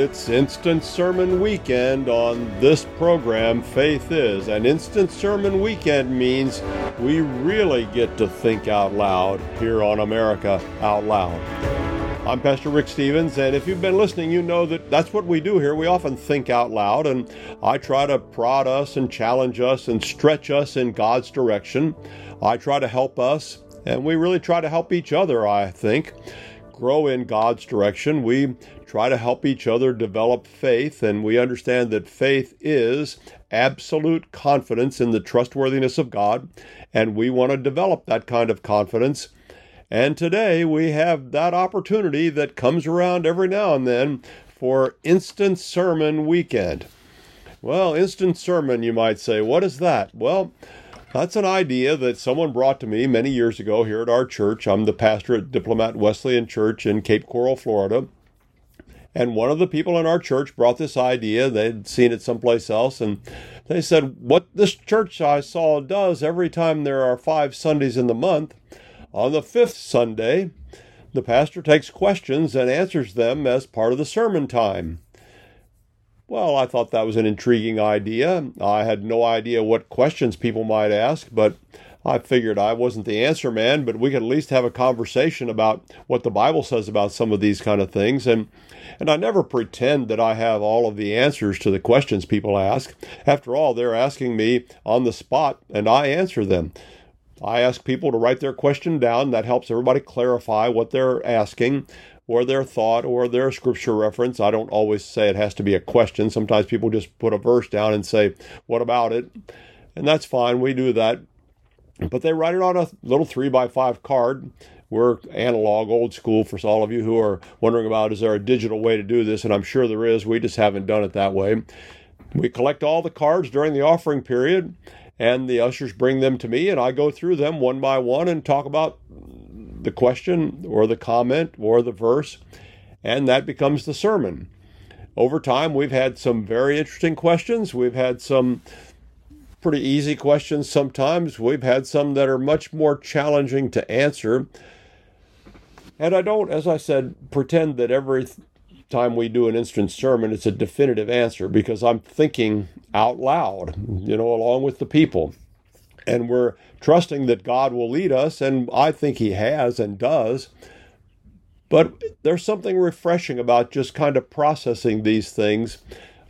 its Instant Sermon Weekend on this program, Faith Is. And Instant Sermon Weekend means we really get to think out loud here on America Out Loud. I'm Pastor Rick Stevens, and if you've been listening, you know that that's what we do here. We often think out loud, and I try to prod us and challenge us and stretch us in God's direction. I try to help us, and we really try to help each other, I think, grow in God's direction. We try to help each other develop faith, and we understand that faith is absolute confidence in the trustworthiness of God, and we want to develop that kind of confidence. And today we have that opportunity that comes around every now and then for Instant Sermon Weekend. Well, Instant Sermon, you might say, what is that? Well, that's an idea that someone brought to me many years ago here at our church. I'm the pastor at Diplomat Wesleyan Church in Cape Coral, Florida. And one of the people in our church brought this idea. They'd seen it someplace else, and they said, what this church I saw does every time there are 5 Sundays in the month, on the 5th Sunday, the pastor takes questions and answers them as part of the sermon time. Well, I thought that was an intriguing idea. I had no idea what questions people might ask, but I figured I wasn't the answer man, but we could at least have a conversation about what the Bible says about some of these kind of things. And I never pretend that I have all of the answers to the questions people ask. After all, they're asking me on the spot, and I answer them. I ask people to write their question down. That helps everybody clarify what they're asking or their thought or their scripture reference. I don't always say it has to be a question. Sometimes people just put a verse down and say, what about it? And that's fine. We do that. But they write it on a little 3x5 card. We're analog, old school, for all of you who are wondering about, is there a digital way to do this? And I'm sure there is. We just haven't done it that way. We collect all the cards during the offering period, and the ushers bring them to me, and I go through them one by one and talk about the question or the comment or the verse, and that becomes the sermon. Over time, we've had some very interesting questions. We've had some pretty easy questions sometimes. We've had some that are much more challenging to answer. And I don't, as I said, pretend that every time we do an instant sermon, it's a definitive answer, because I'm thinking out loud, along with the people. And we're trusting that God will lead us, and I think he has and does. But there's something refreshing about just kind of processing these things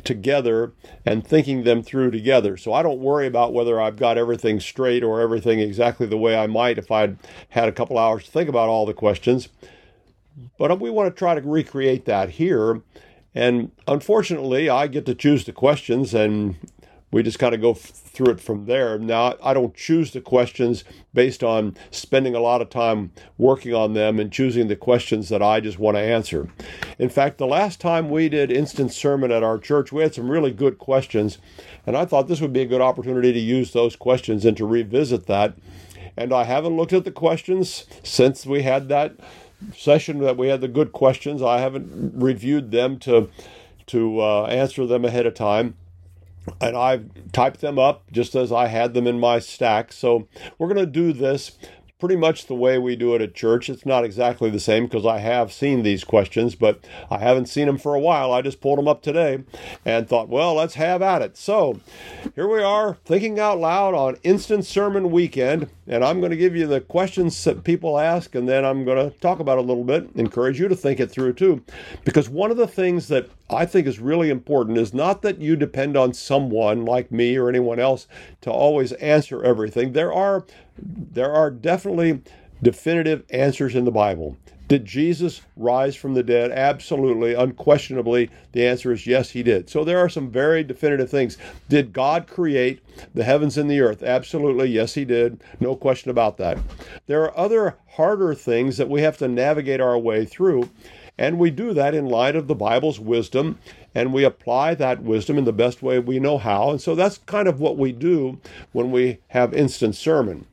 together and thinking them through together. So I don't worry about whether I've got everything straight or everything exactly the way I might if I'd had a couple hours to think about all the questions. But we want to try to recreate that here. And unfortunately, I get to choose the questions, and we just kind of go through it from there. Now, I don't choose the questions based on spending a lot of time working on them and choosing the questions that I just want to answer. In fact, the last time we did Instant Sermon at our church, we had some really good questions, and I thought this would be a good opportunity to use those questions and to revisit that. And I haven't looked at the questions since we had that session that we had the good questions. I haven't reviewed them to answer them ahead of time. And I've typed them up just as I had them in my stack. So we're going to do this pretty much the way we do it at church. It's not exactly the same because I have seen these questions, but I haven't seen them for a while. I just pulled them up today and thought, well, let's have at it. So here we are, thinking out loud on Instant Sermon Weekend, and I'm going to give you the questions that people ask, and then I'm going to talk about it a little bit, encourage you to think it through too, because one of the things that I think is really important is not that you depend on someone like me or anyone else to always answer everything. There are definitely definitive answers in the Bible. Did Jesus rise from the dead? Absolutely, unquestionably, the answer is yes, he did. So there are some very definitive things. Did God create the heavens and the earth? Absolutely, yes, he did. No question about that. There are other harder things that we have to navigate our way through, and we do that in light of the Bible's wisdom, and we apply that wisdom in the best way we know how. And so that's kind of what we do when we have Instant Sermon,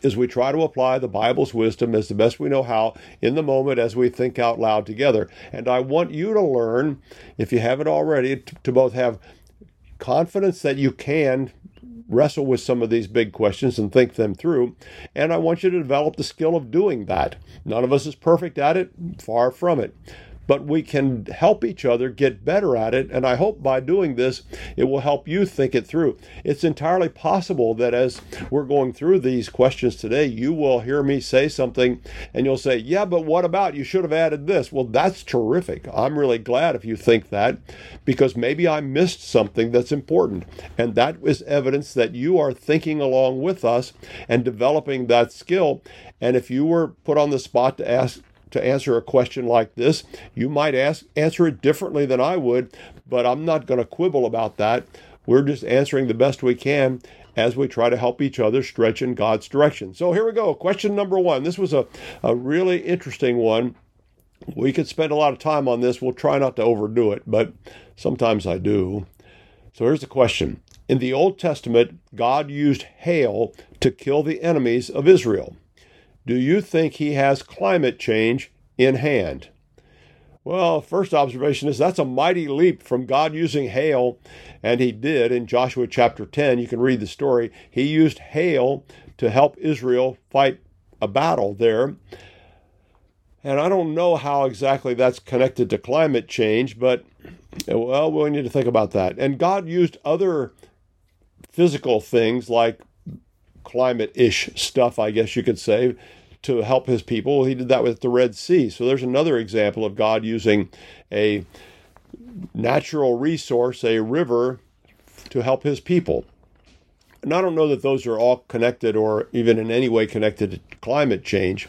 is we try to apply the Bible's wisdom as the best we know how in the moment as we think out loud together. And I want you to learn, if you haven't already, to both have confidence that you can wrestle with some of these big questions and think them through. And I want you to develop the skill of doing that. None of us is perfect at it, far from it. but we can help each other get better at it. And I hope by doing this, it will help you think it through. It's entirely possible that as we're going through these questions today, you will hear me say something and you'll say, yeah, but what about, you should have added this. Well, that's terrific. I'm really glad if you think that, because maybe I missed something that's important. And that is evidence that you are thinking along with us and developing that skill. And if you were put on the spot to answer a question like this, you might answer it differently than I would, but I'm not going to quibble about that. We're just answering the best we can as we try to help each other stretch in God's direction. So here we go. Question number one. This was a really interesting one. We could spend a lot of time on this. We'll try not to overdo it, but sometimes I do. So here's the question. In the Old Testament, God used hail to kill the enemies of Israel. Do you think he has climate change in hand? Well, first observation is that's a mighty leap from God using hail, and he did in Joshua chapter 10. You can read the story. He used hail to help Israel fight a battle there. And I don't know how exactly that's connected to climate change, but, well, we need to think about that. And God used other physical things like climate-ish stuff, I guess you could say, to help his people. He did that with the Red Sea. So there's another example of God using a natural resource, a river, to help his people. And I don't know that those are all connected or even in any way connected to climate change.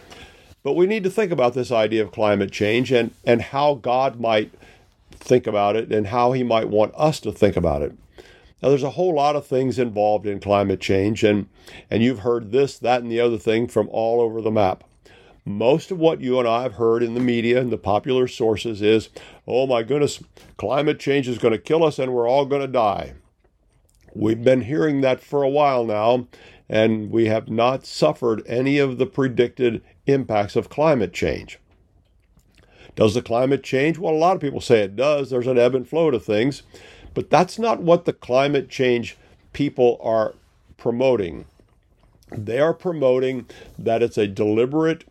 But we need to think about this idea of climate change and how God might think about it and how he might want us to think about it. Now, there's a whole lot of things involved in climate change, and you've heard this, that, and the other thing from all over the map. Most of what you and I have heard in the media and the popular sources is, oh my goodness, climate change is going to kill us and we're all going to die. We've been hearing that for a while now, and we have not suffered any of the predicted impacts of climate change. Does the climate change? Well, a lot of people say it does. There's an ebb and flow to things. But that's not what the climate change people are promoting. They are promoting that it's a deliberate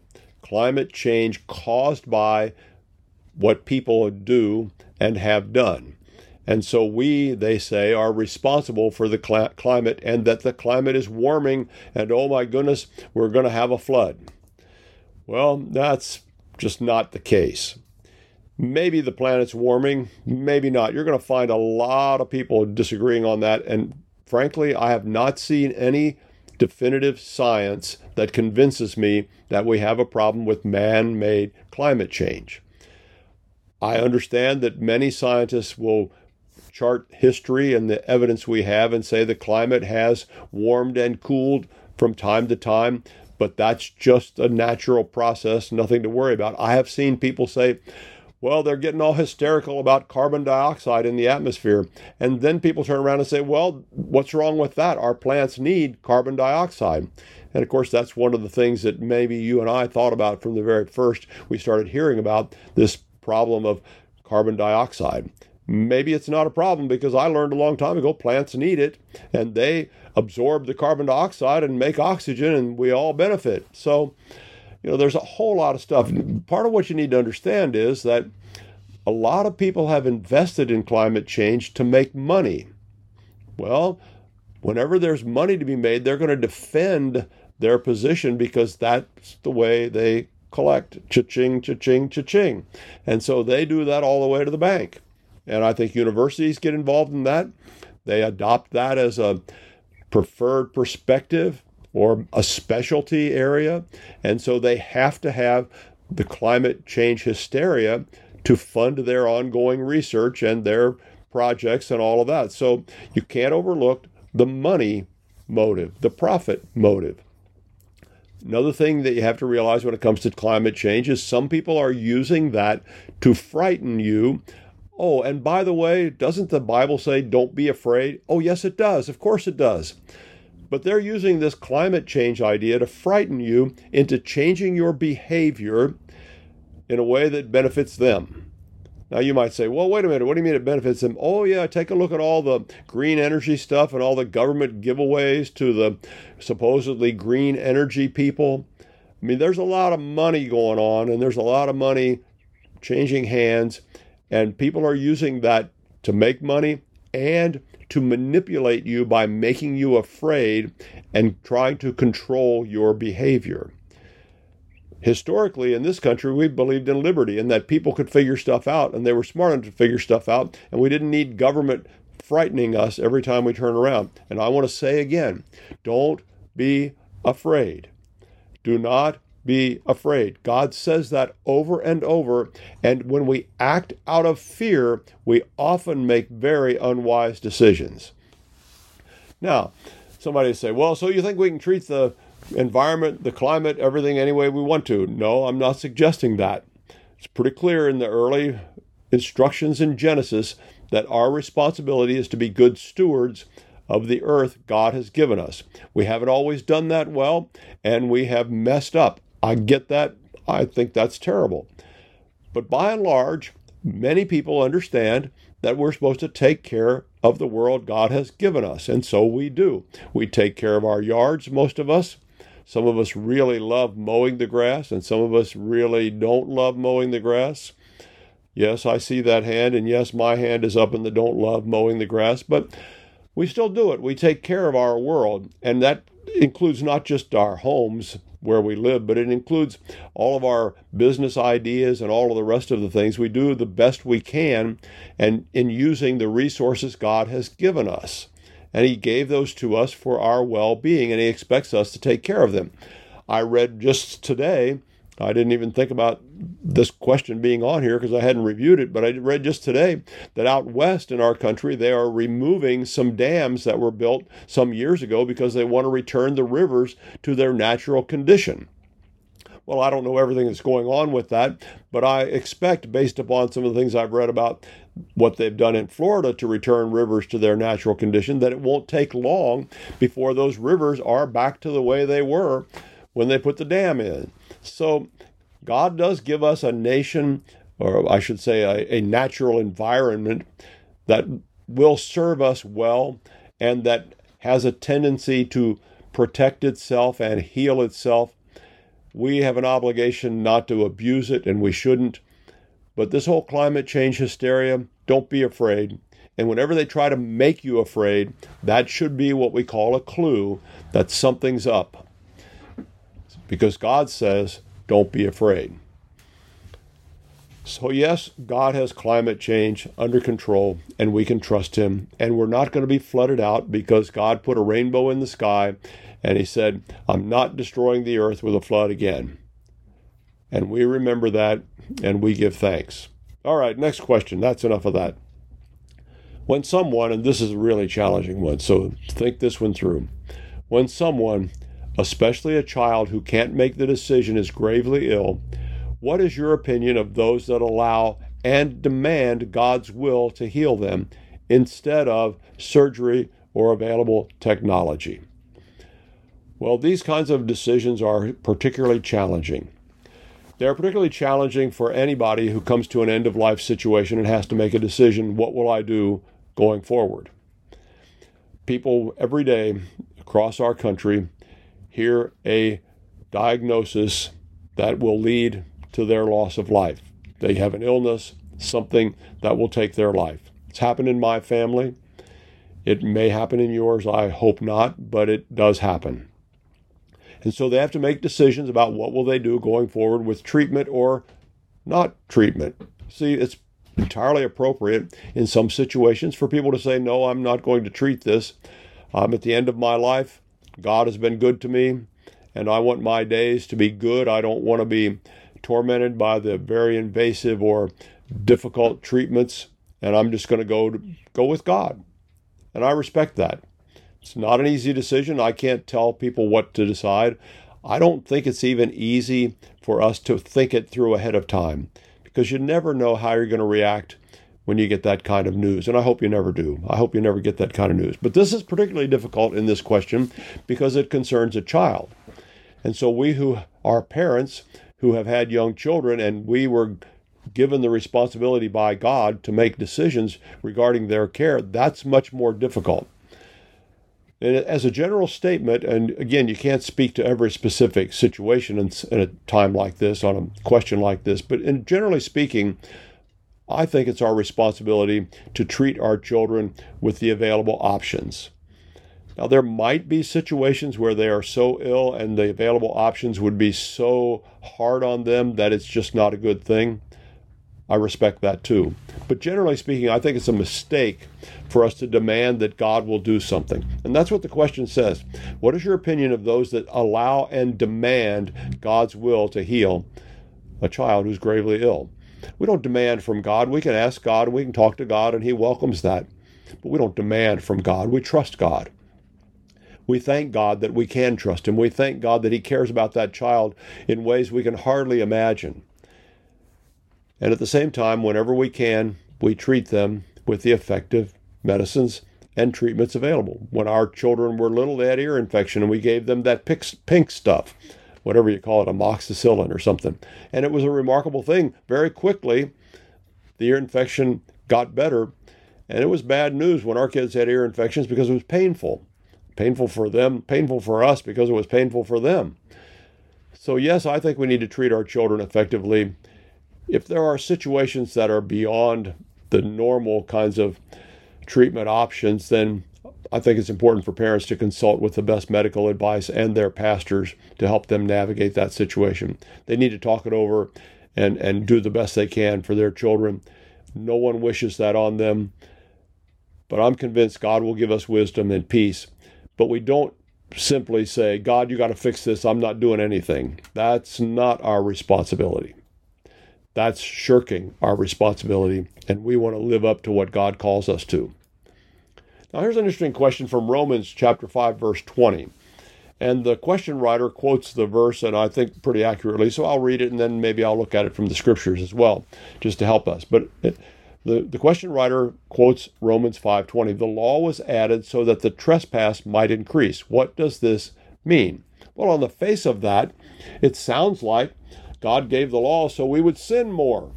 climate change caused by what people do and have done. And so we, they say, are responsible for the climate and that the climate is warming and, oh my goodness, we're going to have a flood. Well, that's just not the case. Maybe the planet's warming, maybe not. You're going to find a lot of people disagreeing on that. And frankly, I have not seen any definitive science that convinces me that we have a problem with man-made climate change. I understand that many scientists will chart history and the evidence we have and say the climate has warmed and cooled from time to time, but that's just a natural process, nothing to worry about. I have seen people say, well, they're getting all hysterical about carbon dioxide in the atmosphere. And then people turn around and say, well, what's wrong with that? Our plants need carbon dioxide. And of course, that's one of the things that maybe you and I thought about from the very first we started hearing about this problem of carbon dioxide. Maybe it's not a problem because I learned a long time ago plants need it and they absorb the carbon dioxide and make oxygen and we all benefit. So, you know, there's a whole lot of stuff. Part of what you need to understand is that a lot of people have invested in climate change to make money. Well, whenever there's money to be made, they're going to defend their position because that's the way they collect. Cha-ching, cha-ching, cha-ching. And so they do that all the way to the bank. And I think universities get involved in that. They adopt that as a preferred perspective or a specialty area. And so they have to have the climate change hysteria to fund their ongoing research and their projects and all of that. So you can't overlook the money motive, the profit motive. Another thing that you have to realize when it comes to climate change is some people are using that to frighten you. Oh, and by the way, doesn't the Bible say don't be afraid? Oh, yes, it does. Of course it does. But they're using this climate change idea to frighten you into changing your behavior in a way that benefits them. Now, you might say, well, wait a minute, what do you mean it benefits them? Oh, yeah, take a look at all the green energy stuff and all the government giveaways to the supposedly green energy people. I mean, there's a lot of money going on, and there's a lot of money changing hands, and people are using that to make money and to manipulate you by making you afraid and trying to control your behavior. Historically, in this country, we believed in liberty and that people could figure stuff out, and they were smart enough to figure stuff out, and we didn't need government frightening us every time we turn around. And I want to say again, don't be afraid. Do not be afraid. God says that over and over, and when we act out of fear, we often make very unwise decisions. Now, somebody say, well, so you think we can treat the environment, the climate, everything any way we want to? No, I'm not suggesting that. It's pretty clear in the early instructions in Genesis that our responsibility is to be good stewards of the earth God has given us. We haven't always done that well, and we have messed up. I get that. I think that's terrible. But by and large, many people understand that we're supposed to take care of the world God has given us, and so we do. We take care of our yards, most of us. Some of us really love mowing the grass, and some of us really don't love mowing the grass. Yes, I see that hand, and yes, my hand is up in the don't love mowing the grass, but we still do it. We take care of our world, and that includes not just our homes where we live, but it includes all of our business ideas and all of the rest of the things. We do the best we can, and in using the resources God has given us. And He gave those to us for our well-being, and He expects us to take care of them. I read just today, I didn't even think about this question being on here because I hadn't reviewed it, but I read just today that out west in our country, they are removing some dams that were built some years ago because they want to return the rivers to their natural condition. Well, I don't know everything that's going on with that, but I expect, based upon some of the things I've read about what they've done in Florida to return rivers to their natural condition, that it won't take long before those rivers are back to the way they were when they put the dam in. So God does give us a nation, or I should say a natural environment that will serve us well and that has a tendency to protect itself and heal itself. We have an obligation not to abuse it, and we shouldn't. But this whole climate change hysteria, don't be afraid. And whenever they try to make you afraid, that should be what we call a clue that something's up. Because God says, don't be afraid. So yes, God has climate change under control, and we can trust Him. And we're not going to be flooded out because God put a rainbow in the sky, and He said, I'm not destroying the earth with a flood again. And we remember that, and we give thanks. All right, next question. That's enough of that. When someone, and this is a really challenging one, so think this one through. When someone, especially a child who can't make the decision, is gravely ill, what is your opinion of those that allow and demand God's will to heal them instead of surgery or available technology? Well, these kinds of decisions are particularly challenging. They're particularly challenging for anybody who comes to an end-of-life situation and has to make a decision, what will I do going forward? People every day across our country hear a diagnosis that will lead to their loss of life. They have an illness, something that will take their life. It's happened in my family. It may happen in yours. I hope not, but it does happen. And so they have to make decisions about what will they do going forward with treatment or not treatment. See, it's entirely appropriate in some situations for people to say, no, I'm not going to treat this. I'm at the end of my life. God has been good to me, and I want my days to be good. I don't want to be tormented by the very invasive or difficult treatments, and I'm just going to go with God. And I respect that. It's not an easy decision. I can't tell people what to decide. I don't think it's even easy for us to think it through ahead of time, because you never know how you're going to react when you get that kind of news. And I hope you never do. I hope you never get that kind of news. But this is particularly difficult in this question because it concerns a child. And so we who are parents who have had young children, and we were given the responsibility by God to make decisions regarding their care, that's much more difficult. As a general statement, and again, you can't speak to every specific situation in a time like this, on a question like this, but in generally speaking, I think it's our responsibility to treat our children with the available options. Now, there might be situations where they are so ill and the available options would be so hard on them that it's just not a good thing. I respect that too. But generally speaking, I think it's a mistake for us to demand that God will do something. And that's what the question says. What is your opinion of those that allow and demand God's will to heal a child who's gravely ill? We don't demand from God. We can ask God, we can talk to God, and He welcomes that. But we don't demand from God. We trust God. We thank God that we can trust Him. We thank God that He cares about that child in ways we can hardly imagine. And at the same time, whenever we can, we treat them with the effective medicines and treatments available. When our children were little, they had ear infection, and we gave them that pink stuff, whatever you call it, amoxicillin or something. And it was a remarkable thing. Very quickly, the ear infection got better. And it was bad news when our kids had ear infections because it was painful. Painful for them, painful for us because it was painful for them. So yes, I think we need to treat our children effectively. If there are situations that are beyond the normal kinds of treatment options, then I think it's important for parents to consult with the best medical advice and their pastors to help them navigate that situation. They need to talk it over and do the best they can for their children. No one wishes that on them, but I'm convinced God will give us wisdom and peace. But we don't simply say, God, you got to fix this. I'm not doing anything. That's not our responsibility. That's shirking our responsibility, and we want to live up to what God calls us to. Now, here's an interesting question from Romans chapter 5, verse 20. And the question writer quotes the verse, and I think pretty accurately, so I'll read it, and then maybe I'll look at it from the scriptures as well, just to help us. But The question writer quotes Romans 5:20. The law was added so that the trespass might increase. What does this mean? Well, on the face of that, it sounds like God gave the law so we would sin more.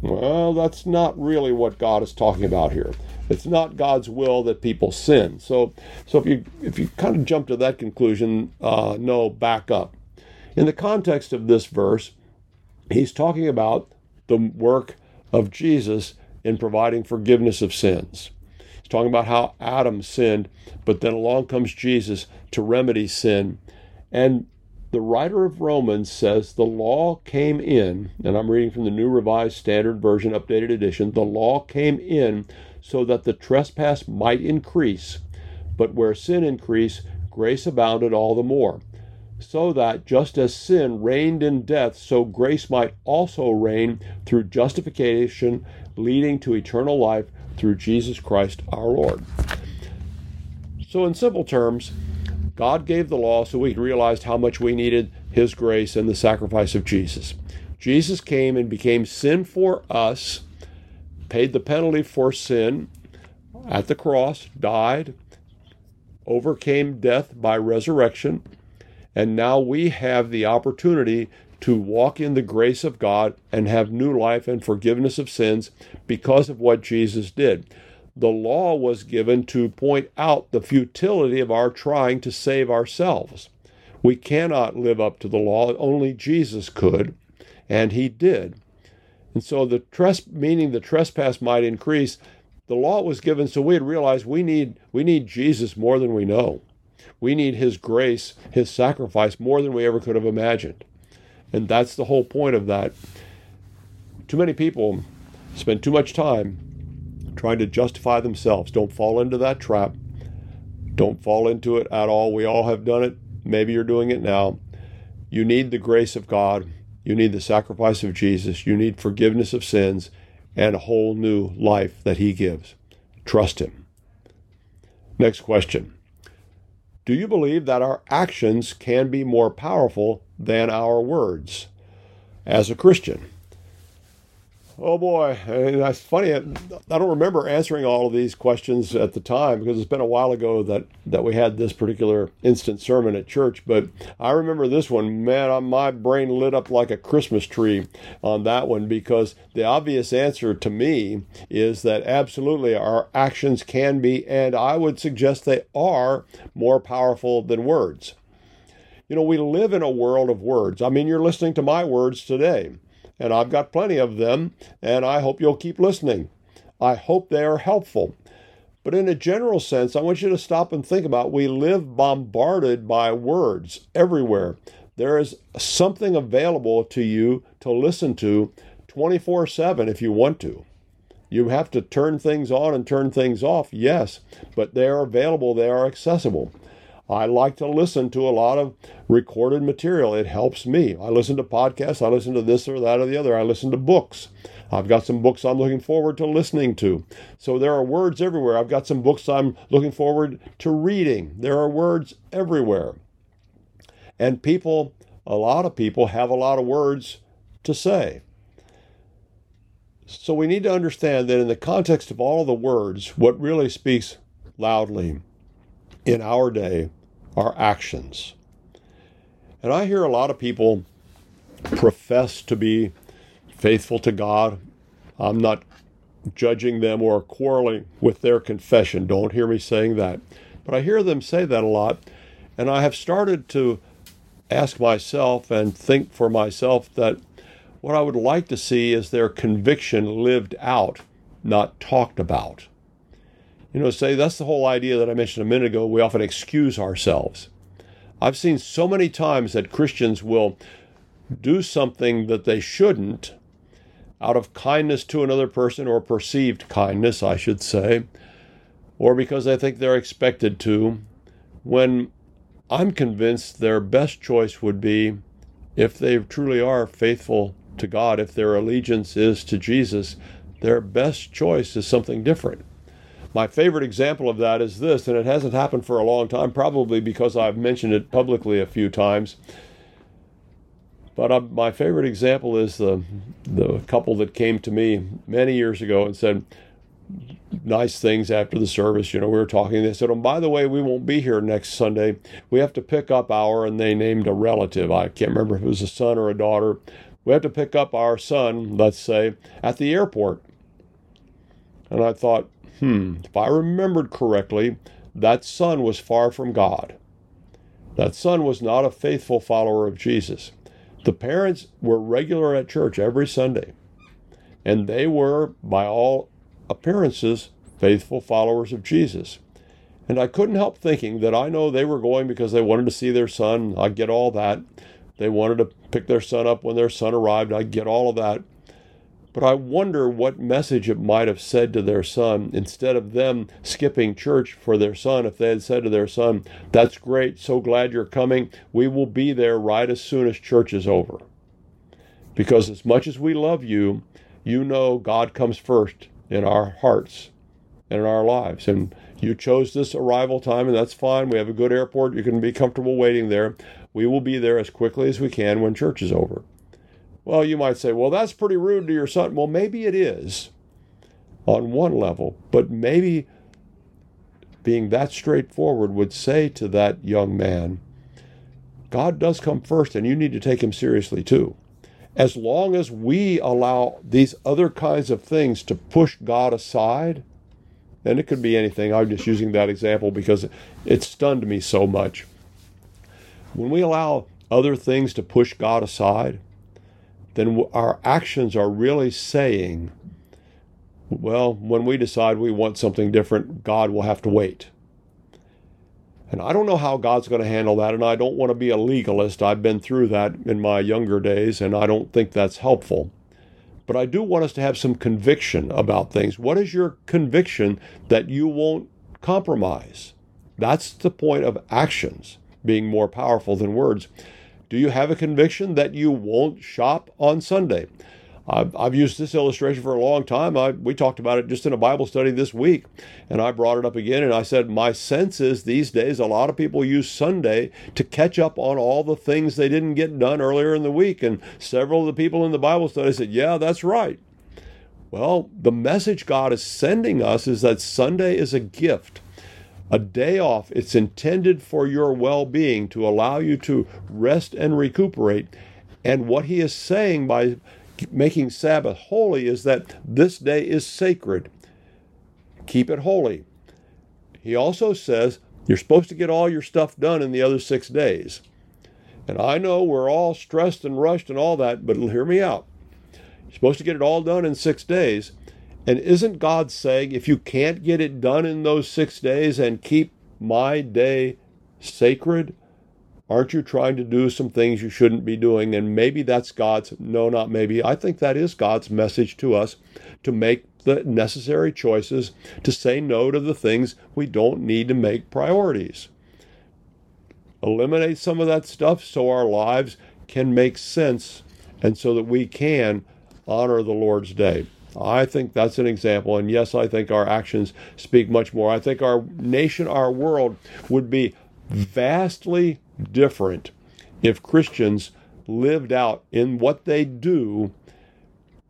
Well, that's not really what God is talking about here. It's not God's will that people sin. So if you kind of jump to that conclusion, no, back up. In the context of this verse, he's talking about the work of Jesus in providing forgiveness of sins. He's talking about how Adam sinned, but then along comes Jesus to remedy sin. And the writer of Romans says the law came in, and I'm reading from the New Revised Standard Version, updated edition, the law came in so that the trespass might increase, but where sin increased, grace abounded all the more, so that just as sin reigned in death, so grace might also reign through justification, leading to eternal life through Jesus Christ our Lord. So in simple terms, God gave the law so we realized how much we needed His grace and the sacrifice of Jesus. Jesus came and became sin for us, paid the penalty for sin at the cross, died, overcame death by resurrection, and now we have the opportunity to walk in the grace of God and have new life and forgiveness of sins because of what Jesus did. The law was given to point out the futility of our trying to save ourselves. We cannot live up to the law. Only Jesus could, and He did. And so meaning the trespass might increase, the law was given so we'd realize we need Jesus more than we know. We need His grace, His sacrifice, more than we ever could have imagined. And that's the whole point of that. Too many people spend too much time trying to justify themselves. Don't fall into that trap. Don't fall into it at all. We all have done it. Maybe you're doing it now. You need the grace of God. You need the sacrifice of Jesus. You need forgiveness of sins and a whole new life that He gives. Trust Him. Next question. Do you believe that our actions can be more powerful than our words as a Christian? oh boy. And it's funny, I don't remember answering all of these questions at the time because it's been a while ago that we had this particular instant sermon at church. But I remember this one, man, my brain lit up like a Christmas tree on that one, because the obvious answer to me is that absolutely our actions can be, and I would suggest they are, more powerful than words. You know, we live in a world of words. I mean, you're listening to my words today, and I've got plenty of them, and I hope you'll keep listening. I hope they are helpful. But in a general sense, I want you to stop and think about, we live bombarded by words everywhere. There is something available to you to listen to 24/7 if you want to. You have to turn things on and turn things off, yes, but they are available, they are accessible. I like to listen to a lot of recorded material. It helps me. I listen to podcasts. I listen to this or that or the other. I listen to books. I've got some books I'm looking forward to listening to. So there are words everywhere. I've got some books I'm looking forward to reading. There are words everywhere. And people, a lot of people, have a lot of words to say. So we need to understand that in the context of all the words, what really speaks loudly in our day are actions. And I hear a lot of people profess to be faithful to God. I'm not judging them or quarreling with their confession. Don't hear me saying that. But I hear them say that a lot. And I have started to ask myself and think for myself that what I would like to see is their conviction lived out, not talked about. You know, say, that's the whole idea that I mentioned a minute ago. We often excuse ourselves. I've seen so many times that Christians will do something that they shouldn't out of kindness to another person, or perceived kindness, I should say, or because they think they're expected to, when I'm convinced their best choice would be, if they truly are faithful to God, if their allegiance is to Jesus, their best choice is something different. My favorite example of that is this, and it hasn't happened for a long time, probably because I've mentioned it publicly a few times. But my favorite example is the couple that came to me many years ago and said nice things after the service. You know, we were talking. They said, oh, by the way, we won't be here next Sunday. We have to pick up our, and they named a relative. I can't remember if it was a son or a daughter. We have to pick up our son, let's say, at the airport. And I thought, if I remembered correctly, that son was far from God. That son was not a faithful follower of Jesus. The parents were regular at church every Sunday, and they were, by all appearances, faithful followers of Jesus. And I couldn't help thinking that, I know they were going because they wanted to see their son. I get all that. They wanted to pick their son up when their son arrived. I get all of that. But I wonder what message it might have said to their son, instead of them skipping church for their son, if they had said to their son, that's great, so glad you're coming. We will be there right as soon as church is over. Because as much as we love you, you know God comes first in our hearts and in our lives. And you chose this arrival time, and that's fine. We have a good airport. You can be comfortable waiting there. We will be there as quickly as we can when church is over. Well, you might say, well, that's pretty rude to your son. Well, maybe it is on one level, but maybe being that straightforward would say to that young man, God does come first, and you need to take him seriously too. As long as we allow these other kinds of things to push God aside, and it could be anything. I'm just using that example because it stunned me so much. When we allow other things to push God aside, then our actions are really saying, well, when we decide we want something different, God will have to wait. And I don't know how God's going to handle that, and I don't want to be a legalist. I've been through that in my younger days, and I don't think that's helpful. But I do want us to have some conviction about things. What is your conviction that you won't compromise? That's the point of actions being more powerful than words. Do you have a conviction that you won't shop on Sunday? I've used this illustration for a long time. We talked about it just in a Bible study this week, and I brought it up again, and I said, my sense is these days a lot of people use Sunday to catch up on all the things they didn't get done earlier in the week, and several of the people in the Bible study said, yeah, that's right. Well, the message God is sending us is that Sunday is a gift. A day off, it's intended for your well-being, to allow you to rest and recuperate. And what he is saying by making Sabbath holy is that this day is sacred. Keep it holy. He also says you're supposed to get all your stuff done in the other 6 days. And I know we're all stressed and rushed and all that, but hear me out. You're supposed to get it all done in 6 days. And isn't God saying, if you can't get it done in those 6 days and keep my day sacred, aren't you trying to do some things you shouldn't be doing? And maybe that's God's, no, not maybe. I think that is God's message to us, to make the necessary choices, to say no to the things we don't need to make priorities. Eliminate some of that stuff so our lives can make sense and so that we can honor the Lord's day. I think that's an example, and yes, I think our actions speak much more. I think our nation, our world, would be vastly different if Christians lived out in what they do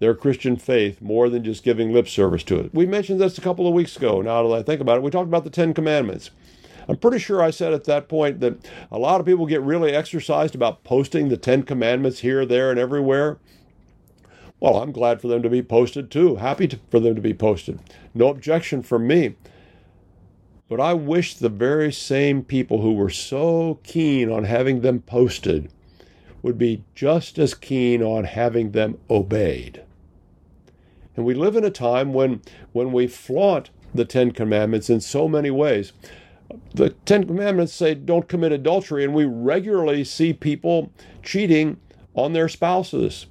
their Christian faith more than just giving lip service to it. We mentioned this a couple of weeks ago. Now that I think about it, we talked about the Ten Commandments. I'm pretty sure I said at that point that a lot of people get really exercised about posting the Ten Commandments here, there, and everywhere. Well, I'm glad for them to be posted too. Happy for them to be posted. No objection from me. But I wish the very same people who were so keen on having them posted would be just as keen on having them obeyed. And we live in a time when we flaunt the Ten Commandments in so many ways. The Ten Commandments say don't commit adultery, and we regularly see people cheating on their spouses.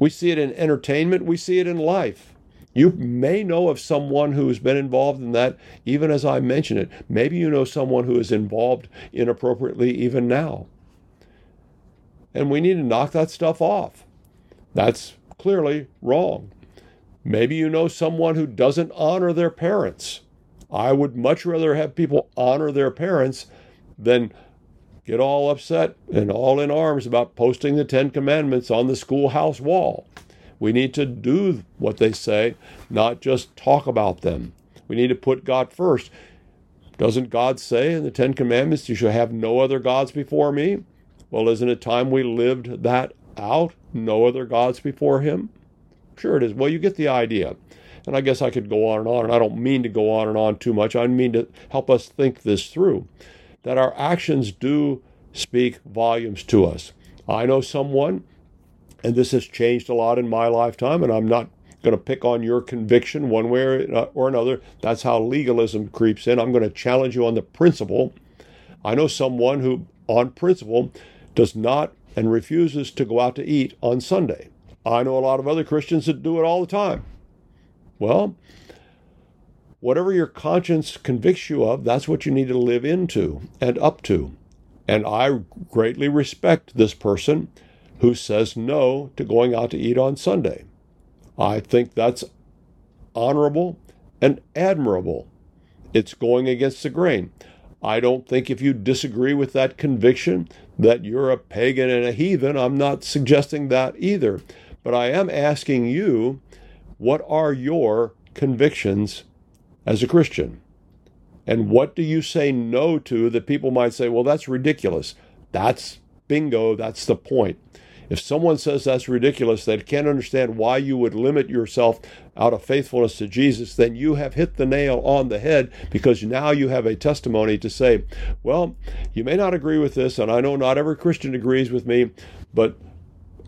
We see it in entertainment. We see it in life. You may know of someone who has been involved in that, even as I mention it. Maybe you know someone who is involved inappropriately even now. And we need to knock that stuff off. That's clearly wrong. Maybe you know someone who doesn't honor their parents. I would much rather have people honor their parents than get all upset and all in arms about posting the Ten Commandments on the schoolhouse wall. We need to do what they say, not just talk about them. We need to put God first. Doesn't God say in the Ten Commandments, you shall have no other gods before me? Well, isn't it time we lived that out? No other gods before him? Sure it is. Well, you get the idea. And I guess I could go on, and I don't mean to go on and on too much. I mean to help us think this through, that our actions do speak volumes to us. I know someone, and this has changed a lot in my lifetime, and I'm not going to pick on your conviction one way or another. That's how legalism creeps in. I'm going to challenge you on the principle. I know someone who, on principle, does not and refuses to go out to eat on Sunday. I know a lot of other Christians that do it all the time. Well, whatever your conscience convicts you of, that's what you need to live into and up to. And I greatly respect this person who says no to going out to eat on Sunday. I think that's honorable and admirable. It's going against the grain. I don't think if you disagree with that conviction that you're a pagan and a heathen. I'm not suggesting that either. But I am asking you, what are your convictions as a Christian? And what do you say no to that people might say, well, that's ridiculous? That's bingo, that's the point. If someone says that's ridiculous, they can't understand why you would limit yourself out of faithfulness to Jesus, then you have hit the nail on the head, because now you have a testimony to say, well, you may not agree with this, and I know not every Christian agrees with me, but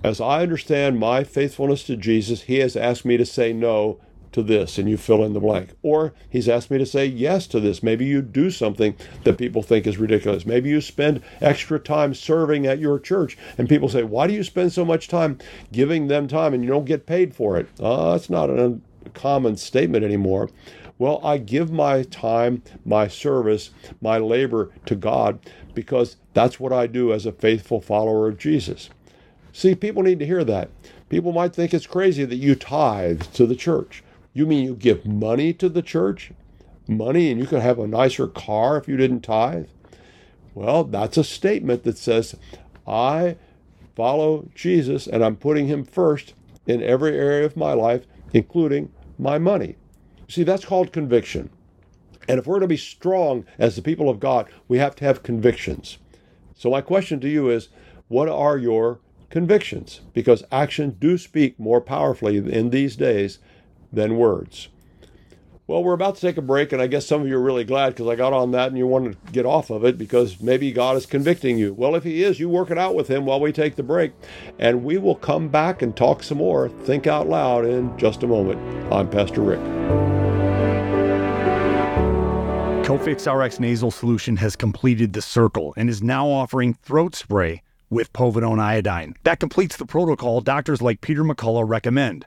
as I understand my faithfulness to Jesus, he has asked me to say no to this, and you fill in the blank. Or he's asked me to say yes to this. Maybe you do something that people think is ridiculous. Maybe you spend extra time serving at your church, and people say, why do you spend so much time giving them time and you don't get paid for it? That's not an uncommon statement anymore. Well, I give my time, my service, my labor to God, because that's what I do as a faithful follower of Jesus. See, people need to hear that. People might think it's crazy that you tithe to the church. You mean you give money to the church? Money, and you could have a nicer car if you didn't tithe? Well, that's a statement that says, I follow Jesus, and I'm putting him first in every area of my life, including my money. See, that's called conviction. And if we're to be strong as the people of God, we have to have convictions. So my question to you is, what are your convictions? Because actions do speak more powerfully in these days than words. Well, we're about to take a break, and I guess some of you are really glad because I got on that and you want to get off of it because maybe God is convicting you. Well, if he is, you work it out with him while we take the break. And we will come back and talk some more, Think Out Loud, in just a moment. I'm Pastor Rick. Cofix Rx Nasal Solution has completed the circle and is now offering throat spray with povidone iodine. That completes the protocol doctors like Peter McCullough recommend.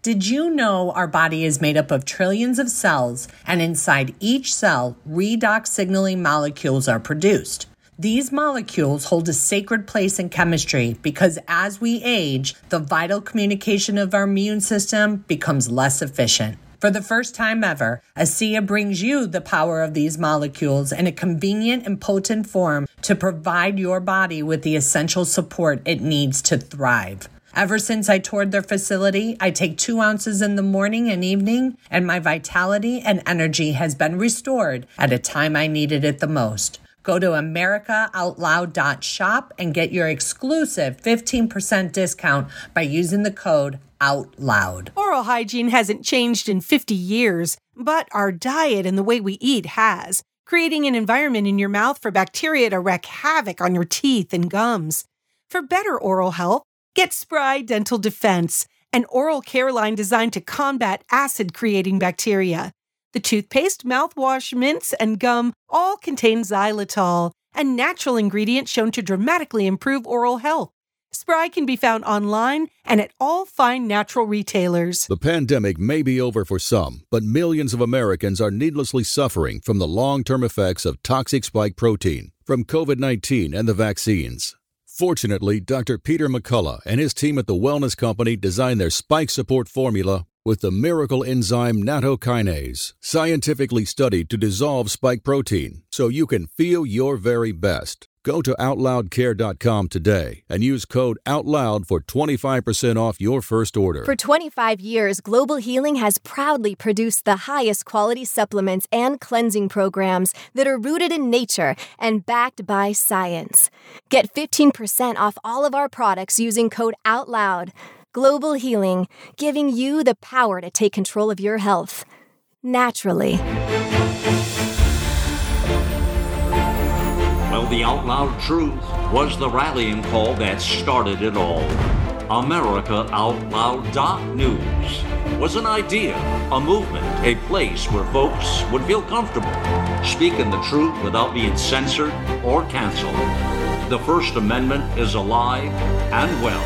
Did you know our body is made up of trillions of cells, and inside each cell, redox signaling molecules are produced? These molecules hold a sacred place in chemistry because as we age, the vital communication of our immune system becomes less efficient. For the first time ever, ASEA brings you the power of these molecules in a convenient and potent form to provide your body with the essential support it needs to thrive. Ever since I toured their facility, I take 2 ounces in the morning and evening, and my vitality and energy has been restored at a time I needed it the most. Go to AmericaOutloud.shop and get your exclusive 15% discount by using the code OUTLOUD. Oral hygiene hasn't changed in 50 years, but our diet and the way we eat has, creating an environment in your mouth for bacteria to wreak havoc on your teeth and gums. For better oral health, get Spry Dental Defense, an oral care line designed to combat acid-creating bacteria. The toothpaste, mouthwash, mints, and gum all contain xylitol, a natural ingredient shown to dramatically improve oral health. Spry can be found online and at all fine natural retailers. The pandemic may be over for some, but millions of Americans are needlessly suffering from the long-term effects of toxic spike protein from COVID-19 and the vaccines. Fortunately, Dr. Peter McCullough and his team at the Wellness Company designed their spike support formula with the miracle enzyme natokinase, scientifically studied to dissolve spike protein so you can feel your very best. Go to OutLoudCare.com today and use code OUTLOUD for 25% off your first order. For 25 years, Global Healing has proudly produced the highest quality supplements and cleansing programs that are rooted in nature and backed by science. Get 15% off all of our products using code OUTLOUD. Global Healing, giving you the power to take control of your health. Naturally. Well, the out loud truth was the rallying call that started it all. AmericaOutloud.news was an idea, a movement, a place where folks would feel comfortable speaking the truth without being censored or canceled. The First Amendment is alive and well.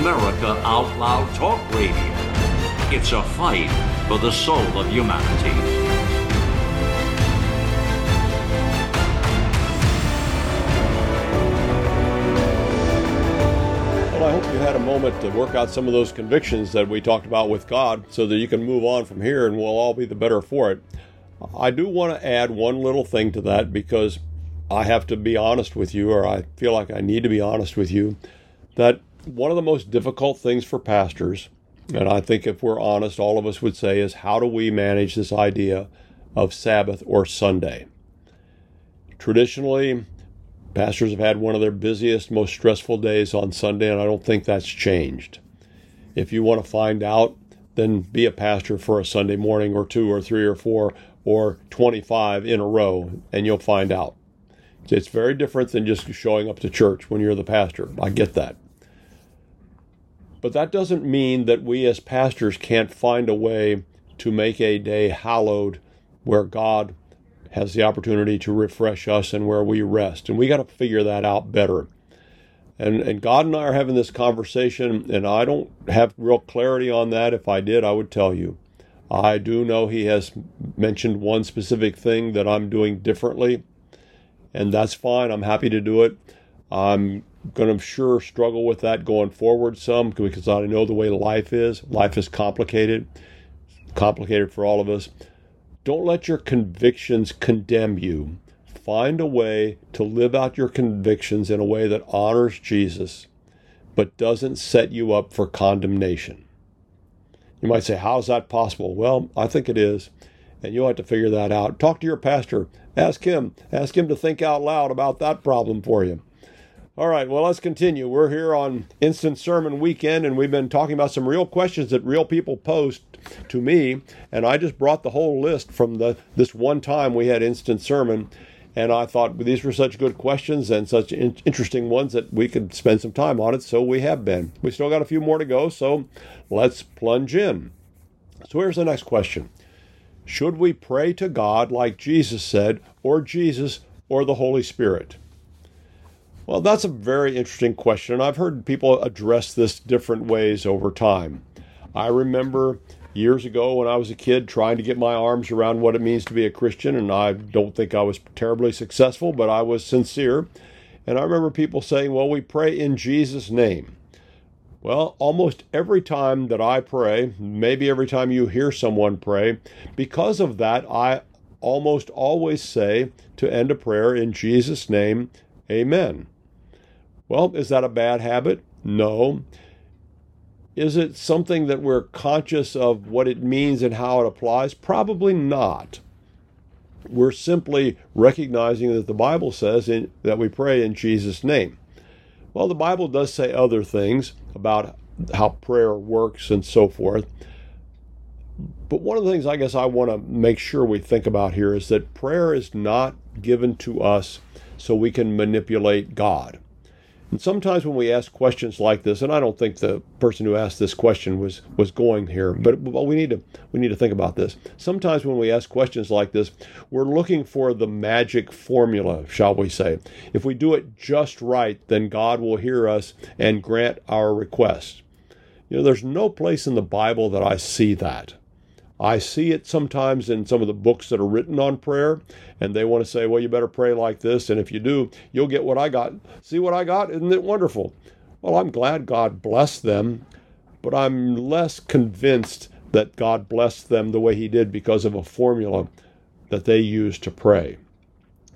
America Out Loud Talk Radio. It's a fight for the soul of humanity. Well, I hope you had a moment to work out some of those convictions that we talked about with God so that you can move on from here and we'll all be the better for it. I do want to add one little thing to that because I have to be honest with you, or I feel like I need to be honest with you, that one of the most difficult things for pastors, and I think if we're honest, all of us would say, is how do we manage this idea of Sabbath or Sunday? Traditionally, pastors have had one of their busiest, most stressful days on Sunday, and I don't think that's changed. If you want to find out, then be a pastor for a Sunday morning or two or three or four or 25 in a row, and you'll find out. It's very different than just showing up to church when you're the pastor. I get that. But that doesn't mean that we as pastors can't find a way to make a day hallowed where God has the opportunity to refresh us and where we rest. And we got to figure that out better. And God and I are having this conversation, and I don't have real clarity on that. If I did, I would tell you. I do know he has mentioned one specific thing that I'm doing differently, and that's fine. I'm happy to do it. I'm going to sure struggle with that going forward some, because I know the way life is. Life is complicated, complicated for all of us. Don't let your convictions condemn you. Find a way to live out your convictions in a way that honors Jesus, but doesn't set you up for condemnation. You might say, how's that possible? Well, I think it is, and you'll have to figure that out. Talk to your pastor. Ask him to think out loud about that problem for you. All right, well, let's continue. We're here on Instant Sermon Weekend, and we've been talking about some real questions that real people post to me, and I just brought the whole list from this one time we had Instant Sermon, and I thought these were such good questions and such interesting ones that we could spend some time on it, so we have been. We still got a few more to go, so let's plunge in. So here's the next question. Should we pray to God like Jesus said, or Jesus, or the Holy Spirit? Well, that's a very interesting question, and I've heard people address this different ways over time. I remember years ago when I was a kid trying to get my arms around what it means to be a Christian, and I don't think I was terribly successful, but I was sincere. And I remember people saying, well, we pray in Jesus' name. Well, almost every time that I pray, maybe every time you hear someone pray, because of that, I almost always say to end a prayer in Jesus' name, amen. Well, is that a bad habit? No. Is it something that we're conscious of what it means and how it applies? Probably not. We're simply recognizing that the Bible says that we pray in Jesus' name. Well, the Bible does say other things about how prayer works and so forth. But one of the things I guess I want to make sure we think about here is that prayer is not given to us so we can manipulate God. And sometimes when we ask questions like this, and I don't think the person who asked this question was going here, but we need to think about this. Sometimes when we ask questions like this, we're looking for the magic formula, shall we say. If we do it just right, then God will hear us and grant our request. You know, there's no place in the Bible that I see that. I see it sometimes in some of the books that are written on prayer, and they want to say, well, you better pray like this, and if you do, you'll get what I got. See what I got? Isn't it wonderful? Well, I'm glad God blessed them, but I'm less convinced that God blessed them the way he did because of a formula that they used to pray.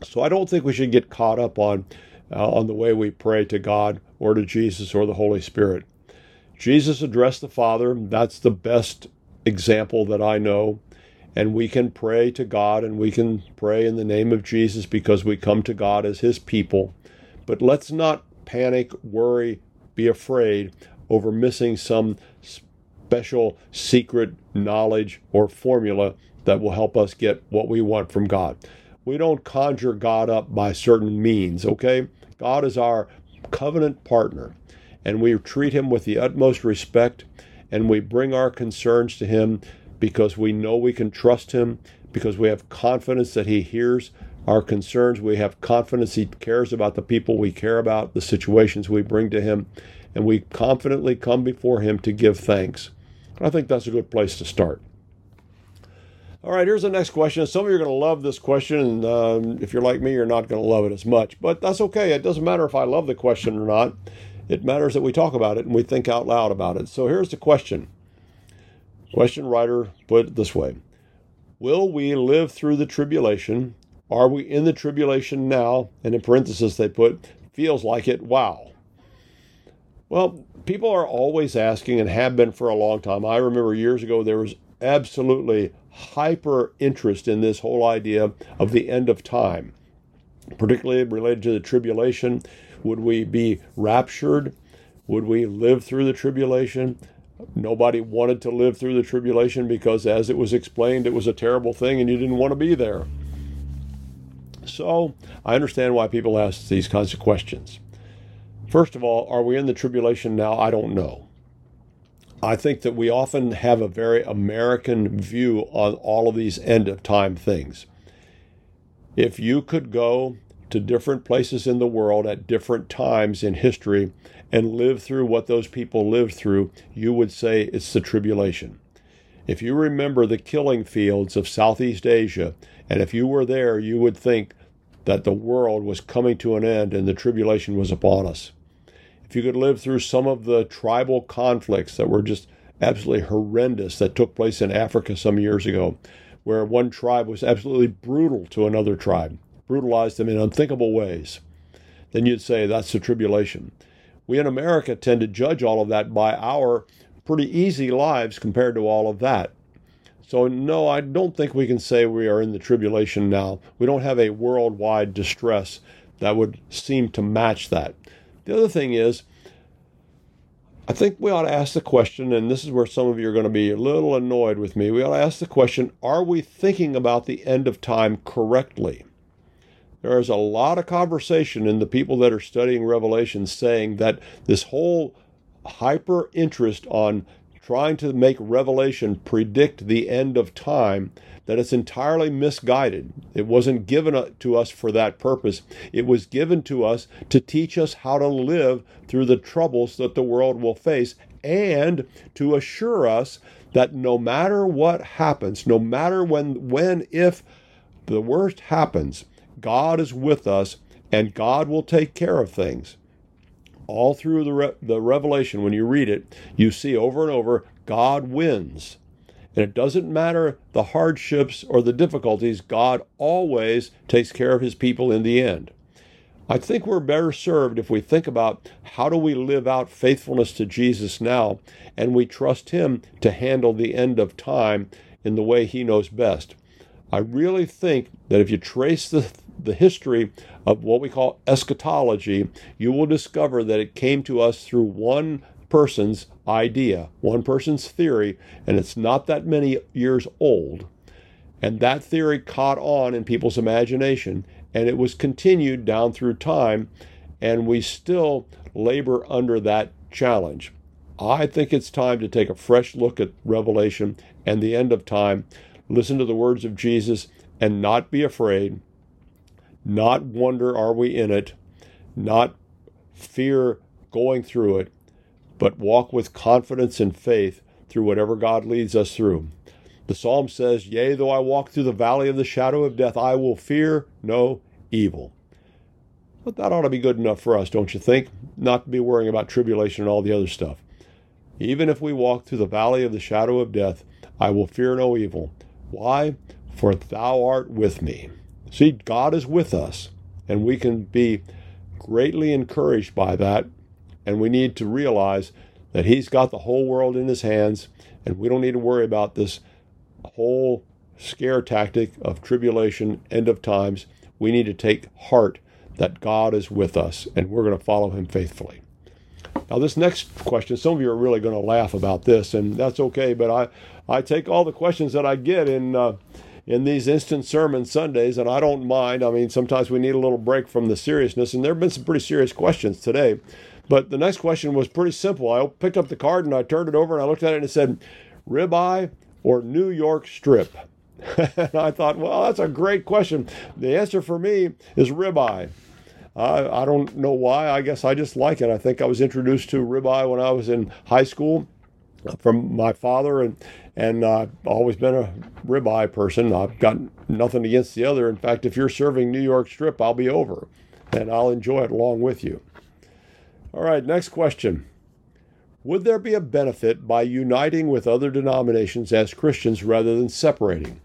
So I don't think we should get caught up on the way we pray to God or to Jesus or the Holy Spirit. Jesus addressed the Father. That's the best example that I know, and we can pray to God, and we can pray in the name of Jesus because we come to God as his people. But let's not panic, worry, be afraid over missing some special secret knowledge or formula that will help us get what we want from God. We don't conjure God up by certain means, okay? God is our covenant partner, and we treat him with the utmost respect, and we bring our concerns to him because we know we can trust him, because we have confidence that he hears our concerns. We have confidence he cares about the people we care about, the situations we bring to him, and we confidently come before him to give thanks. I think that's a good place to start. All right, here's the next question. Some of you are going to love this question, and if you're like me, you're not going to love it as much. But that's okay. It doesn't matter if I love the question or not. It matters that we talk about it and we think out loud about it. So here's the question. Question writer put it this way. Will we live through the tribulation? Are we in the tribulation now? And in parentheses they put, feels like it, wow. Well, people are always asking, and have been for a long time. I remember years ago there was absolutely hyper interest in this whole idea of the end of time, particularly related to the tribulation. Would we be raptured? Would we live through the tribulation? Nobody wanted to live through the tribulation because, as it was explained, it was a terrible thing and you didn't want to be there. So I understand why people ask these kinds of questions. First of all, are we in the tribulation now? I don't know. I think that we often have a very American view on all of these end of time things. If you could go to different places in the world at different times in history and live through what those people lived through, you would say it's the tribulation. If you remember the killing fields of Southeast Asia, and if you were there, you would think that the world was coming to an end and the tribulation was upon us. If you could live through some of the tribal conflicts that were just absolutely horrendous that took place in Africa some years ago, where one tribe was absolutely brutal to another tribe, brutalized them in unthinkable ways, then you'd say that's the tribulation. We in America tend to judge all of that by our pretty easy lives compared to all of that. So no, I don't think we can say we are in the tribulation now. We don't have a worldwide distress that would seem to match that. The other thing is, I think we ought to ask the question, and this is where some of you are going to be a little annoyed with me, we ought to ask the question, are we thinking about the end of time correctly? There is a lot of conversation in the people that are studying Revelation saying that this whole hyper interest on trying to make Revelation predict the end of time, that it's entirely misguided. It wasn't given to us for that purpose. It was given to us to teach us how to live through the troubles that the world will face and to assure us that no matter what happens, no matter when, if the worst happens, God is with us and God will take care of things. All through the Revelation, when you read it, you see over and over, God wins. And it doesn't matter the hardships or the difficulties, God always takes care of his people in the end. I think we're better served if we think about how do we live out faithfulness to Jesus now, and we trust him to handle the end of time in the way he knows best. I really think that if you trace the history of what we call eschatology, you will discover that it came to us through one person's idea, one person's theory, and it's not that many years old. And that theory caught on in people's imagination, and it was continued down through time, and we still labor under that challenge. I think it's time to take a fresh look at Revelation and the end of time, listen to the words of Jesus, and not be afraid. Not wonder are we in it, not fear going through it, but walk with confidence and faith through whatever God leads us through. The psalm says, "Yea, though I walk through the valley of the shadow of death, I will fear no evil." But that ought to be good enough for us, don't you think? Not to be worrying about tribulation and all the other stuff. Even if we walk through the valley of the shadow of death, I will fear no evil. Why? For thou art with me. See, God is with us, and we can be greatly encouraged by that, and we need to realize that he's got the whole world in his hands, and we don't need to worry about this whole scare tactic of tribulation, end of times. We need to take heart that God is with us, and we're going to follow him faithfully. Now, this next question, some of you are really going to laugh about this, and that's okay, but I take all the questions that I get in these instant sermon Sundays, and I don't mind. I mean, sometimes we need a little break from the seriousness, and there have been some pretty serious questions today. But the next question was pretty simple. I picked up the card, and I turned it over, and I looked at it, and it said, ribeye or New York strip? And I thought, well, that's a great question. The answer for me is ribeye. I don't know why. I guess I just like it. I think I was introduced to ribeye when I was in high school from my father, and I've always been a ribeye person. I've got nothing against the other. In fact, if you're serving New York strip, I'll be over, and I'll enjoy it along with you. All right, next question. Would there be a benefit by uniting with other denominations as Christians rather than separating?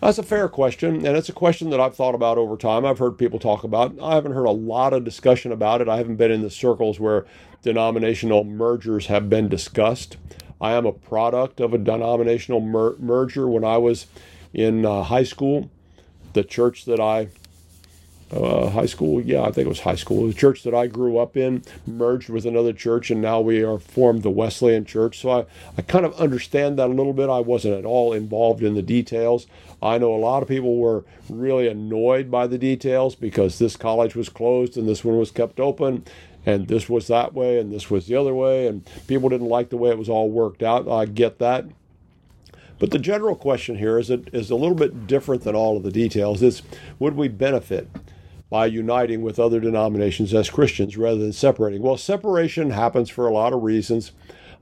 That's a fair question, and it's a question that I've thought about over time. I've heard people talk about it. I haven't heard a lot of discussion about it. I haven't been in the circles where denominational mergers have been discussed. I am a product of a denominational merger. When I was in high school, the church that the church that I grew up in merged with another church, and now we are formed the Wesleyan Church. So I kind of understand that a little bit. I wasn't at all involved in the details. I know a lot of people were really annoyed by the details because this college was closed and this one was kept open, and this was that way and this was the other way, and people didn't like the way it was all worked out. I get that. But the general question here is a little bit different than all of the details. It's, would we benefit? by uniting with other denominations as Christians rather than separating. Well, separation happens for a lot of reasons.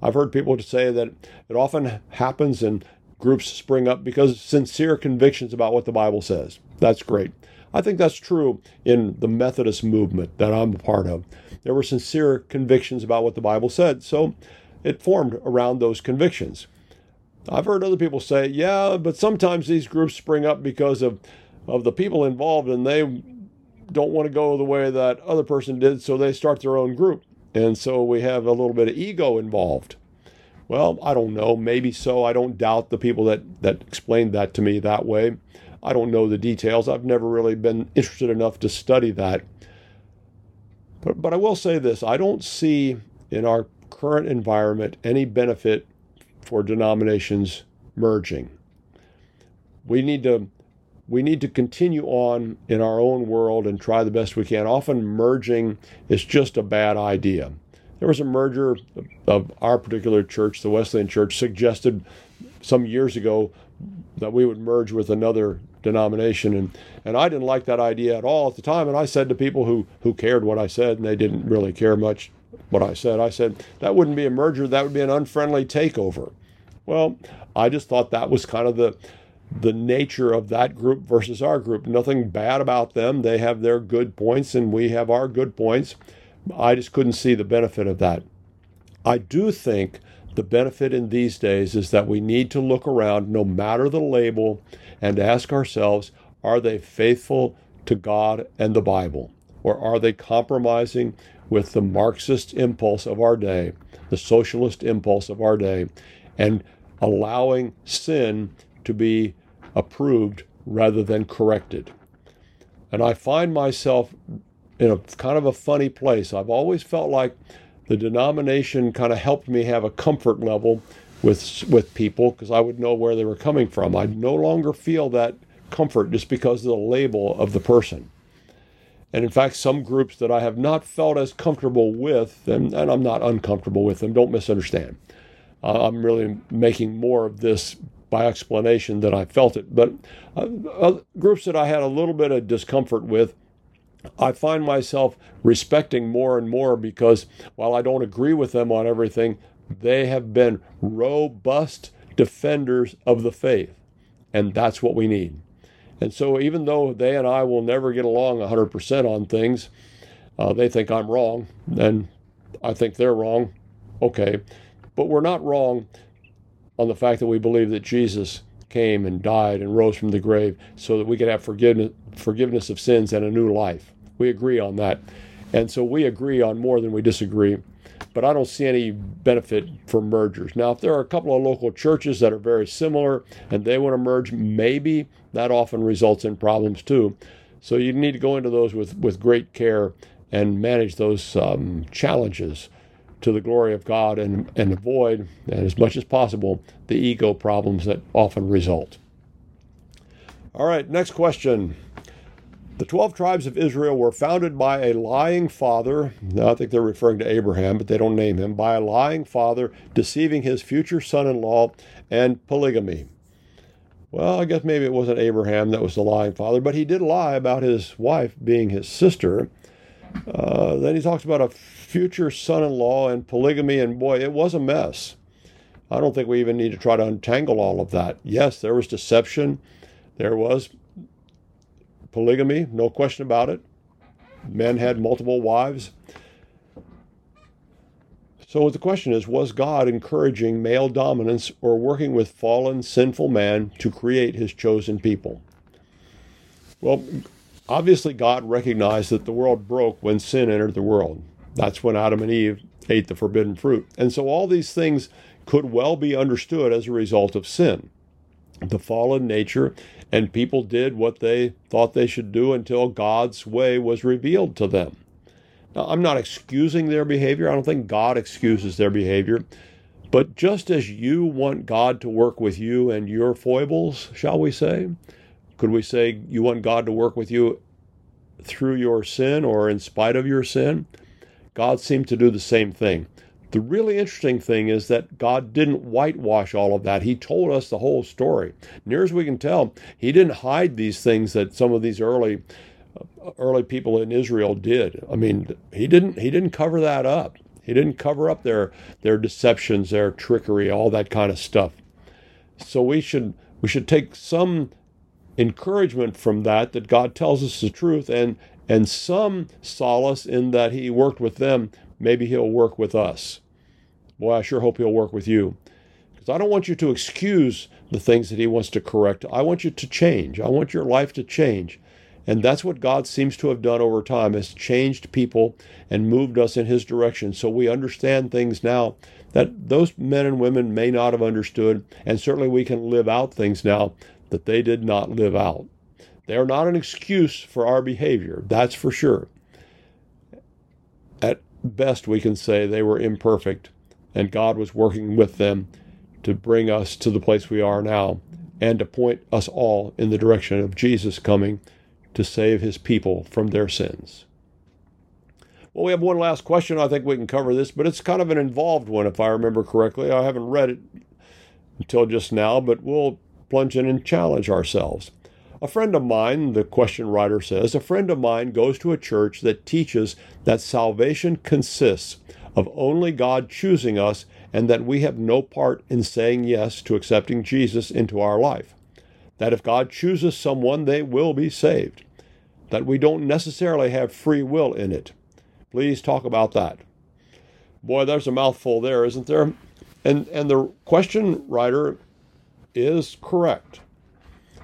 I've heard people say that it often happens and groups spring up because of sincere convictions about what the Bible says. That's great. I think that's true in the Methodist movement that I'm a part of. There were sincere convictions about what the Bible said, so it formed around those convictions. I've heard other people say, yeah, but sometimes these groups spring up because of the people involved, and they don't want to go the way that other person did, so they start their own group. And so we have a little bit of ego involved. Well, I don't know. Maybe so. I don't doubt the people that explained that to me that way. I don't know the details. I've never really been interested enough to study that. But I will say this. I don't see in our current environment any benefit for denominations merging. We need to continue on in our own world and try the best we can. Often merging is just a bad idea. There was a merger of our particular church, the Wesleyan Church, suggested some years ago that we would merge with another denomination. And I didn't like that idea at all at the time. And I said to people who cared what I said, and they didn't really care much what I said, that wouldn't be a merger. That would be an unfriendly takeover. Well, I just thought that was kind of the nature of that group versus our group. Nothing bad about them. They have their good points and we have our good points. I just couldn't see the benefit of that. I do think the benefit in these days is that we need to look around, no matter the label, and ask ourselves, are they faithful to God and the Bible? Or are they compromising with the Marxist impulse of our day, the socialist impulse of our day, and allowing sin to be approved rather than corrected? And I find myself in a kind of a funny place. I've always felt like the denomination kind of helped me have a comfort level with people because I would know where they were coming from. I no longer feel that comfort just because of the label of the person. And in fact, some groups that I have not felt as comfortable with, and I'm not uncomfortable with them, don't misunderstand. I'm really making more of this by explanation than I felt it. But groups that I had a little bit of discomfort with, I find myself respecting more and more because while I don't agree with them on everything, they have been robust defenders of the faith. And that's what we need. And so even though they and I will never get along 100% on things, they think I'm wrong, and I think they're wrong. Okay. But we're not wrong on the fact that we believe that Jesus came and died and rose from the grave so that we could have forgiveness of sins and a new life. We agree on that. And so we agree on more than we disagree, but I don't see any benefit for mergers. Now, if there are a couple of local churches that are very similar and they want to merge, maybe that often results in problems too. So you need to go into those with great care and manage those challenges to the glory of God and avoid, as much as possible, the ego problems that often result. All right, next question. The 12 tribes of Israel were founded by a lying father. Now, I think they're referring to Abraham, but they don't name him. By a lying father, deceiving his future son-in-law, and polygamy. Well, I guess maybe it wasn't Abraham that was the lying father, but he did lie about his wife being his sister. Then he talks about a future son-in-law and polygamy, and boy, it was a mess. I don't think we even need to try to untangle all of that. Yes, there was deception. There was polygamy, no question about it. Men had multiple wives. So the question is, was God encouraging male dominance or working with fallen, sinful man to create his chosen people? Well, obviously, God recognized that the world broke when sin entered the world. That's when Adam and Eve ate the forbidden fruit. And so all these things could well be understood as a result of sin, the fallen nature, and people did what they thought they should do until God's way was revealed to them. Now, I'm not excusing their behavior. I don't think God excuses their behavior. But just as you want God to work with you and your foibles, shall we say, could we say you want God to work with you through your sin or in spite of your sin? God seemed to do the same thing. The really interesting thing is that God didn't whitewash all of that. He told us the whole story. Near as we can tell, he didn't hide these things that some of these early early people in Israel did. I mean, he didn't cover that up. He didn't cover up their deceptions, their trickery, all that kind of stuff. So we should take some encouragement from that God tells us the truth, and some solace in that he worked with them. Maybe he'll work with us. Boy, I sure hope he'll work with you. Because I don't want you to excuse the things that he wants to correct. I want you to change. I want your life to change. And that's what God seems to have done over time, has changed people and moved us in his direction. So we understand things now that those men and women may not have understood. And certainly we can live out things now that they did not live out. They are not an excuse for our behavior, that's for sure. At best, we can say they were imperfect, and God was working with them to bring us to the place we are now and to point us all in the direction of Jesus coming to save his people from their sins. Well, we have one last question. I think we can cover this, but it's kind of an involved one, if I remember correctly. I haven't read it until just now, but we'll plunge in and challenge ourselves. A friend of mine, the question writer says, a friend of mine goes to a church that teaches that salvation consists of only God choosing us and that we have no part in saying yes to accepting Jesus into our life. That if God chooses someone, they will be saved. That we don't necessarily have free will in it. Please talk about that. Boy, there's a mouthful there, isn't there? And the question writer is correct.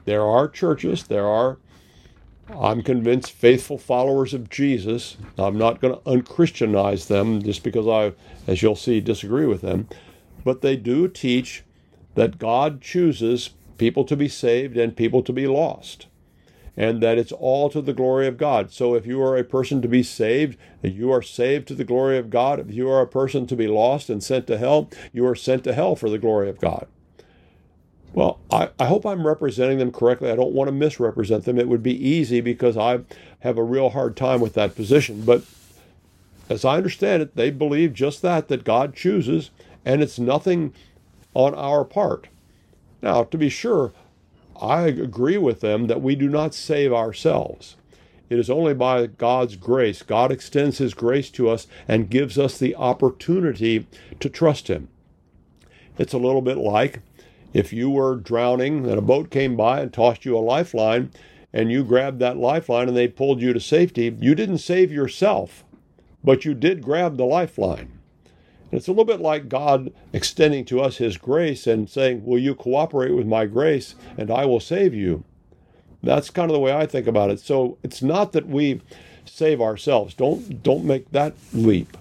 There are churches, I'm convinced, faithful followers of Jesus. I'm not going to unchristianize them just because I, as you'll see, disagree with them. But they do teach that God chooses people to be saved and people to be lost, and that it's all to the glory of God. So if you are a person to be saved, you are saved to the glory of God. If you are a person to be lost and sent to hell, you are sent to hell for the glory of God. Well, I hope I'm representing them correctly. I don't want to misrepresent them. It would be easy because I have a real hard time with that position. But as I understand it, they believe just that God chooses, and it's nothing on our part. Now, to be sure, I agree with them that we do not save ourselves. It is only by God's grace. God extends his grace to us and gives us the opportunity to trust him. It's a little bit like, if you were drowning and a boat came by and tossed you a lifeline and you grabbed that lifeline and they pulled you to safety, you didn't save yourself, but you did grab the lifeline. And it's a little bit like God extending to us his grace and saying, will you cooperate with my grace and I will save you? That's kind of the way I think about it. So it's not that we save ourselves. Don't make that leap.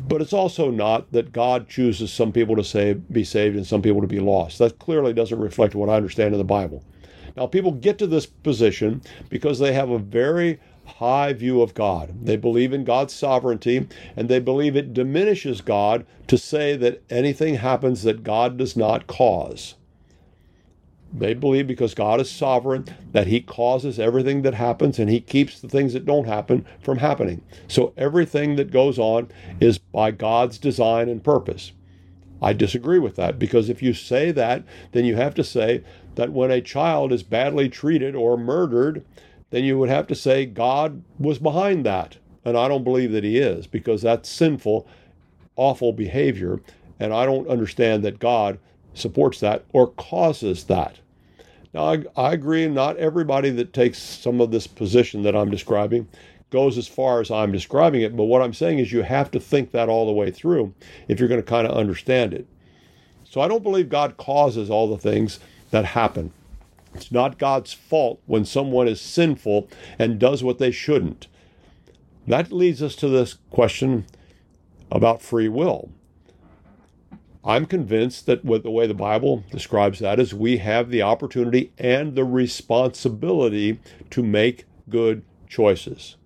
But it's also not that God chooses some people to be saved and some people to be lost. That clearly doesn't reflect what I understand in the Bible. Now, people get to this position because they have a very high view of God. They believe in God's sovereignty, and they believe it diminishes God to say that anything happens that God does not cause. They believe because God is sovereign that he causes everything that happens and he keeps the things that don't happen from happening. So everything that goes on is by God's design and purpose. I disagree with that, because if you say that, then you have to say that when a child is badly treated or murdered, then you would have to say God was behind that. And I don't believe that he is, because that's sinful, awful behavior. And I don't understand that God supports that or causes that. Now, I agree not everybody that takes some of this position that I'm describing goes as far as I'm describing it, but what I'm saying is you have to think that all the way through if you're going to kind of understand it. So I don't believe God causes all the things that happen. It's not God's fault when someone is sinful and does what they shouldn't. That leads us to this question about free will. I'm convinced that with the way the Bible describes that is we have the opportunity and the responsibility to make good choices.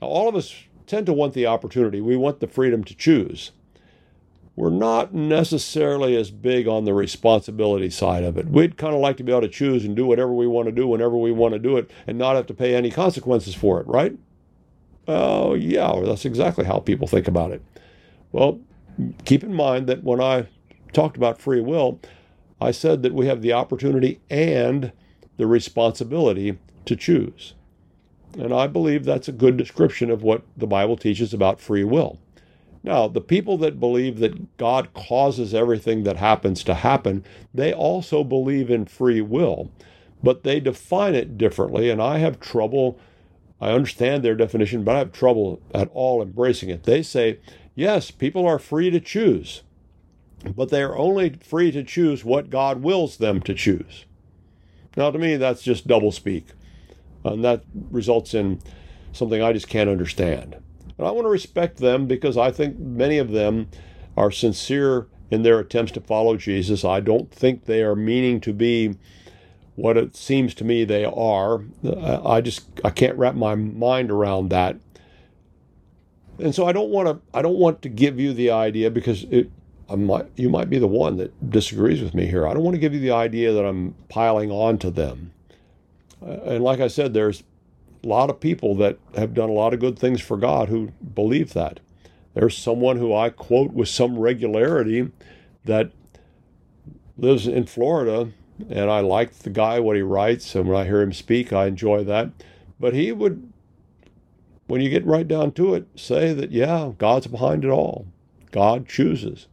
Now, all of us tend to want the opportunity. We want the freedom to choose. We're not necessarily as big on the responsibility side of it. We'd kind of like to be able to choose and do whatever we want to do whenever we want to do it and not have to pay any consequences for it, right? Oh, yeah, that's exactly how people think about it. Well, keep in mind that when I talked about free will, I said that we have the opportunity and the responsibility to choose. And I believe that's a good description of what the Bible teaches about free will. Now, the people that believe that God causes everything that happens to happen, they also believe in free will, but they define it differently, and I have trouble. I understand their definition, but I have trouble at all embracing it. They say, yes, people are free to choose, but they are only free to choose what God wills them to choose. Now, to me, that's just doublespeak, and that results in something I just can't understand. And I want to respect them because I think many of them are sincere in their attempts to follow Jesus. I don't think they are meaning to be what it seems to me they are. I can't wrap my mind around that. And so I don't want to give you the idea, because you might be the one that disagrees with me here. I don't want to give you the idea that I'm piling on to them. And like I said, there's a lot of people that have done a lot of good things for God who believe that. There's someone who I quote with some regularity that lives in Florida, and I like the guy, what he writes, and when I hear him speak, I enjoy that. But he would, when you get right down to it, say that, yeah, God's behind it all. God chooses.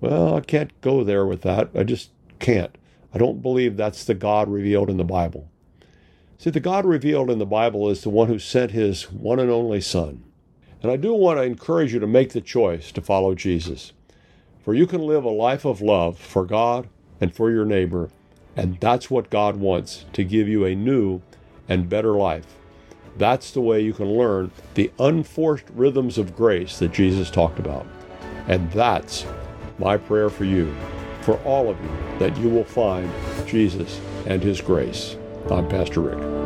Well, I can't go there with that. I just can't. I don't believe that's the God revealed in the Bible. See, the God revealed in the Bible is the one who sent his one and only Son. And I do want to encourage you to make the choice to follow Jesus. For you can live a life of love for God and for your neighbor. And that's what God wants, to give you a new and better life. That's the way you can learn the unforced rhythms of grace that Jesus talked about. And that's my prayer for you, for all of you, that you will find Jesus and his grace. I'm Pastor Rick.